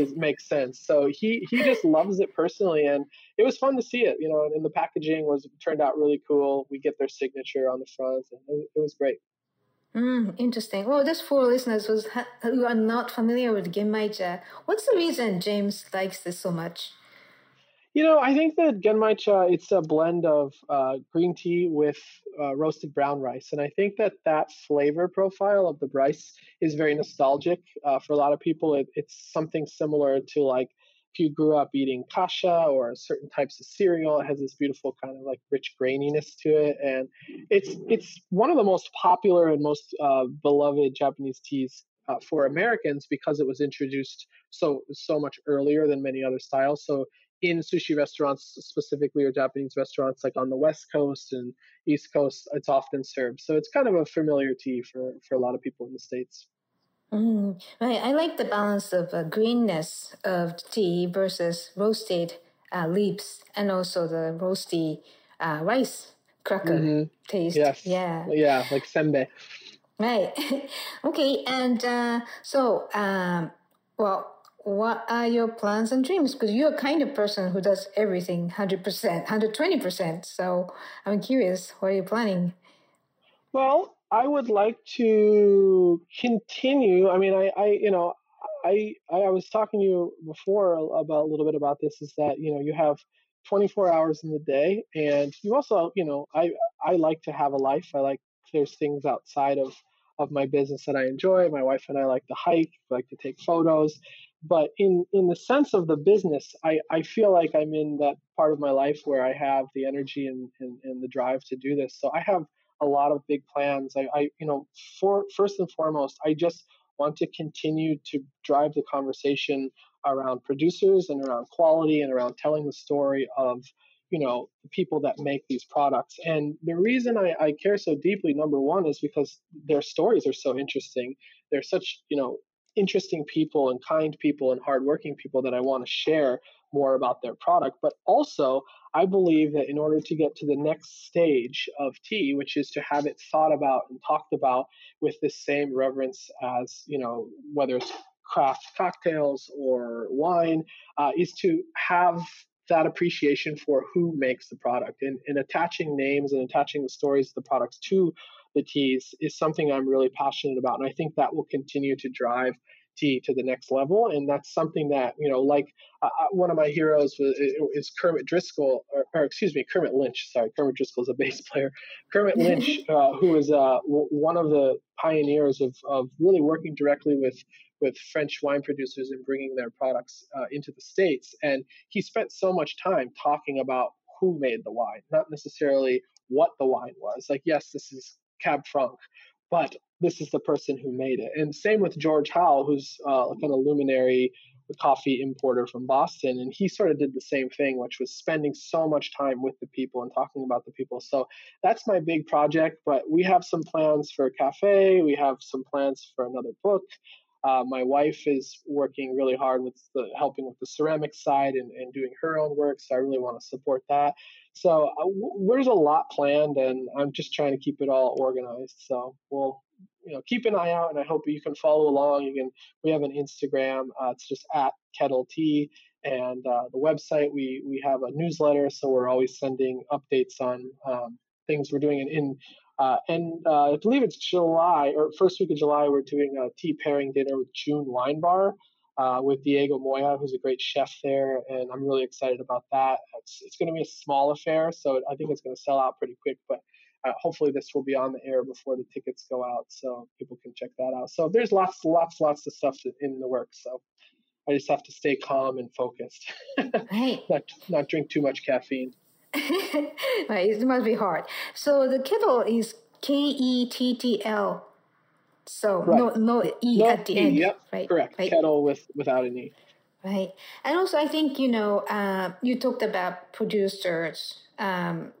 is makes sense." So he just loves it personally, and it was fun to see it. You know, and the packaging turned out really cool. We get their signature on the front, and it was great. Interesting. Well, just for listeners who are not familiar with Genmaicha, what's the reason James likes this so much? You know, I think that Genmaicha, it's a blend of green tea with roasted brown rice. And I think that flavor profile of the rice is very nostalgic for a lot of people. It's something similar to, like, if you grew up eating kasha or certain types of cereal, it has this beautiful kind of like rich graininess to it. And it's one of the most popular and most beloved Japanese teas for Americans because it was introduced so much earlier than many other styles. So in sushi restaurants specifically, or Japanese restaurants, like on the West Coast and East Coast, it's often served. So it's kind of a familiar tea for a lot of people in the States. Right. I like the balance of greenness of tea versus roasted leaves, and also the roasty rice cracker taste. Yes. Yeah, like senbei. Right. Okay. And what are your plans and dreams? Because you're a kind of person who does everything 100%, 120%. So I'm curious, what are you planning? Well, I would like to continue. I mean, I was talking to you before about a little bit about this, is that, you know, you have 24 hours in the day, and you also, you know, I like to have a life. I like, there's things outside of my business that I enjoy. My wife and I like to hike, like to take photos. But in the sense of the business, I feel like I'm in that part of my life where I have the energy and the drive to do this. So I have a lot of big plans. First and foremost, I just want to continue to drive the conversation around producers and around quality and around telling the story of, you know, the people that make these products. And the reason I care so deeply, number one, is because their stories are so interesting. They're such, you know, interesting people and kind people and hardworking people that I want to share more about their product. But also, I believe that in order to get to the next stage of tea, which is to have it thought about and talked about with the same reverence as, you know, whether it's craft cocktails or wine, is to have that appreciation for who makes the product. And attaching names and attaching the stories of the products to the teas is something I'm really passionate about. And I think that will continue to drive tea to the next level. And that's something that, you know, like one of my heroes is Kermit Lynch. Sorry, Kermit Driscoll is a bass player. Kermit Lynch, who is one of the pioneers of really working directly with French wine producers and bringing their products into the States. And he spent so much time talking about who made the wine, not necessarily what the wine was. Like, yes, this is Cab Franc, but this is the person who made it. And same with George Howell, who's kind of luminary coffee importer from Boston. And he sort of did the same thing, which was spending so much time with the people and talking about the people. So that's my big project. But we have some plans for a cafe. We have some plans for another book. My wife is working really hard with helping with the ceramic side and doing her own work. So I really want to support that. So there's a lot planned, and I'm just trying to keep it all organized. So we'll, you know, keep an eye out, and I hope you can follow along. We have an Instagram. It's just at Kettl Tea, and the website. We have a newsletter, so we're always sending updates on things we're doing and I believe it's July, or first week of July, we're doing a tea pairing dinner with June Wine Bar with Diego Moya, who's a great chef there, and I'm really excited about that. It's going to be a small affair, so I think it's going to sell out pretty quick, but hopefully this will be on the air before the tickets go out, so people can check that out. So there's lots of stuff in the works. So I just have to stay calm and focused. Right. Not drink too much caffeine. Right, it must be hard. So the Kettl is Kettl. So right. no E at the end. Yep, right? Correct. Right. Kettl without an E. Right. And also I think, you talked about producers, the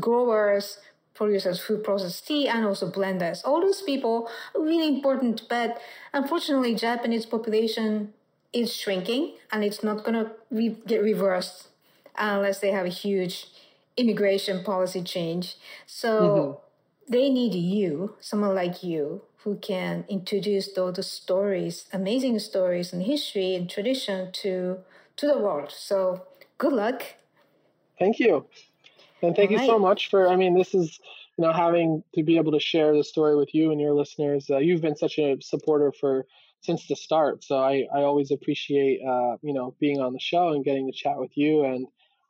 growers, producers who process tea, and also blenders. All those people are really important, but unfortunately Japanese population is shrinking and it's not going to get reversed unless they have a huge immigration policy change. So they need you, someone like you, who can introduce those stories, amazing stories and history and tradition to the world. So good luck. Thank you. And thank you so much for, this is, having to be able to share the story with you and your listeners. You've been such a supporter since the start. So I always appreciate, being on the show and getting to chat with you. And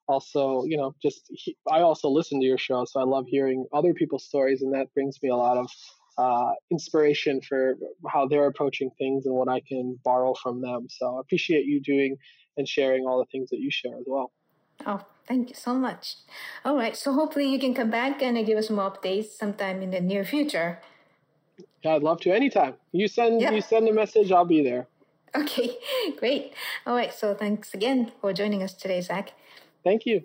also, I also listen to your show. So I love hearing other people's stories. And that brings me a lot of inspiration for how they're approaching things and what I can borrow from them. So I appreciate you doing and sharing all the things that you share as well. Oh, thank you so much. All right. So hopefully you can come back and give us more updates sometime in the near future. Yeah, I'd love to. Anytime. You send a message, I'll be there. Okay, great. All right. So thanks again for joining us today, Zach. Thank you.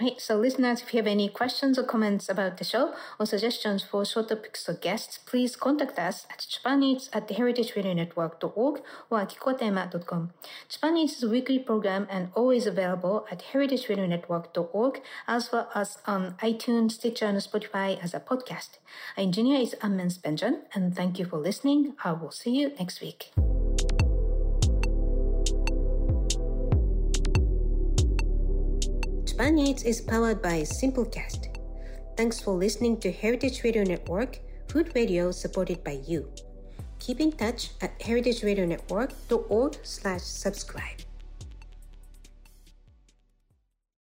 All right. So listeners, if you have any questions or comments about the show or suggestions for short topics or guests, please contact us at japanese@heritageradionetwork.org or akikoteyama.com. Japanese is a weekly program and always available at heritageradionetwork.org, as well as on iTunes, Stitcher, and Spotify as a podcast. Our engineer is Amin Spanjan, and thank you for listening. I will see you next week. Japanese is powered by Simplecast. Thanks for listening to Heritage Radio Network, food radio supported by you. Keep in touch at heritageradionetwork.org/subscribe.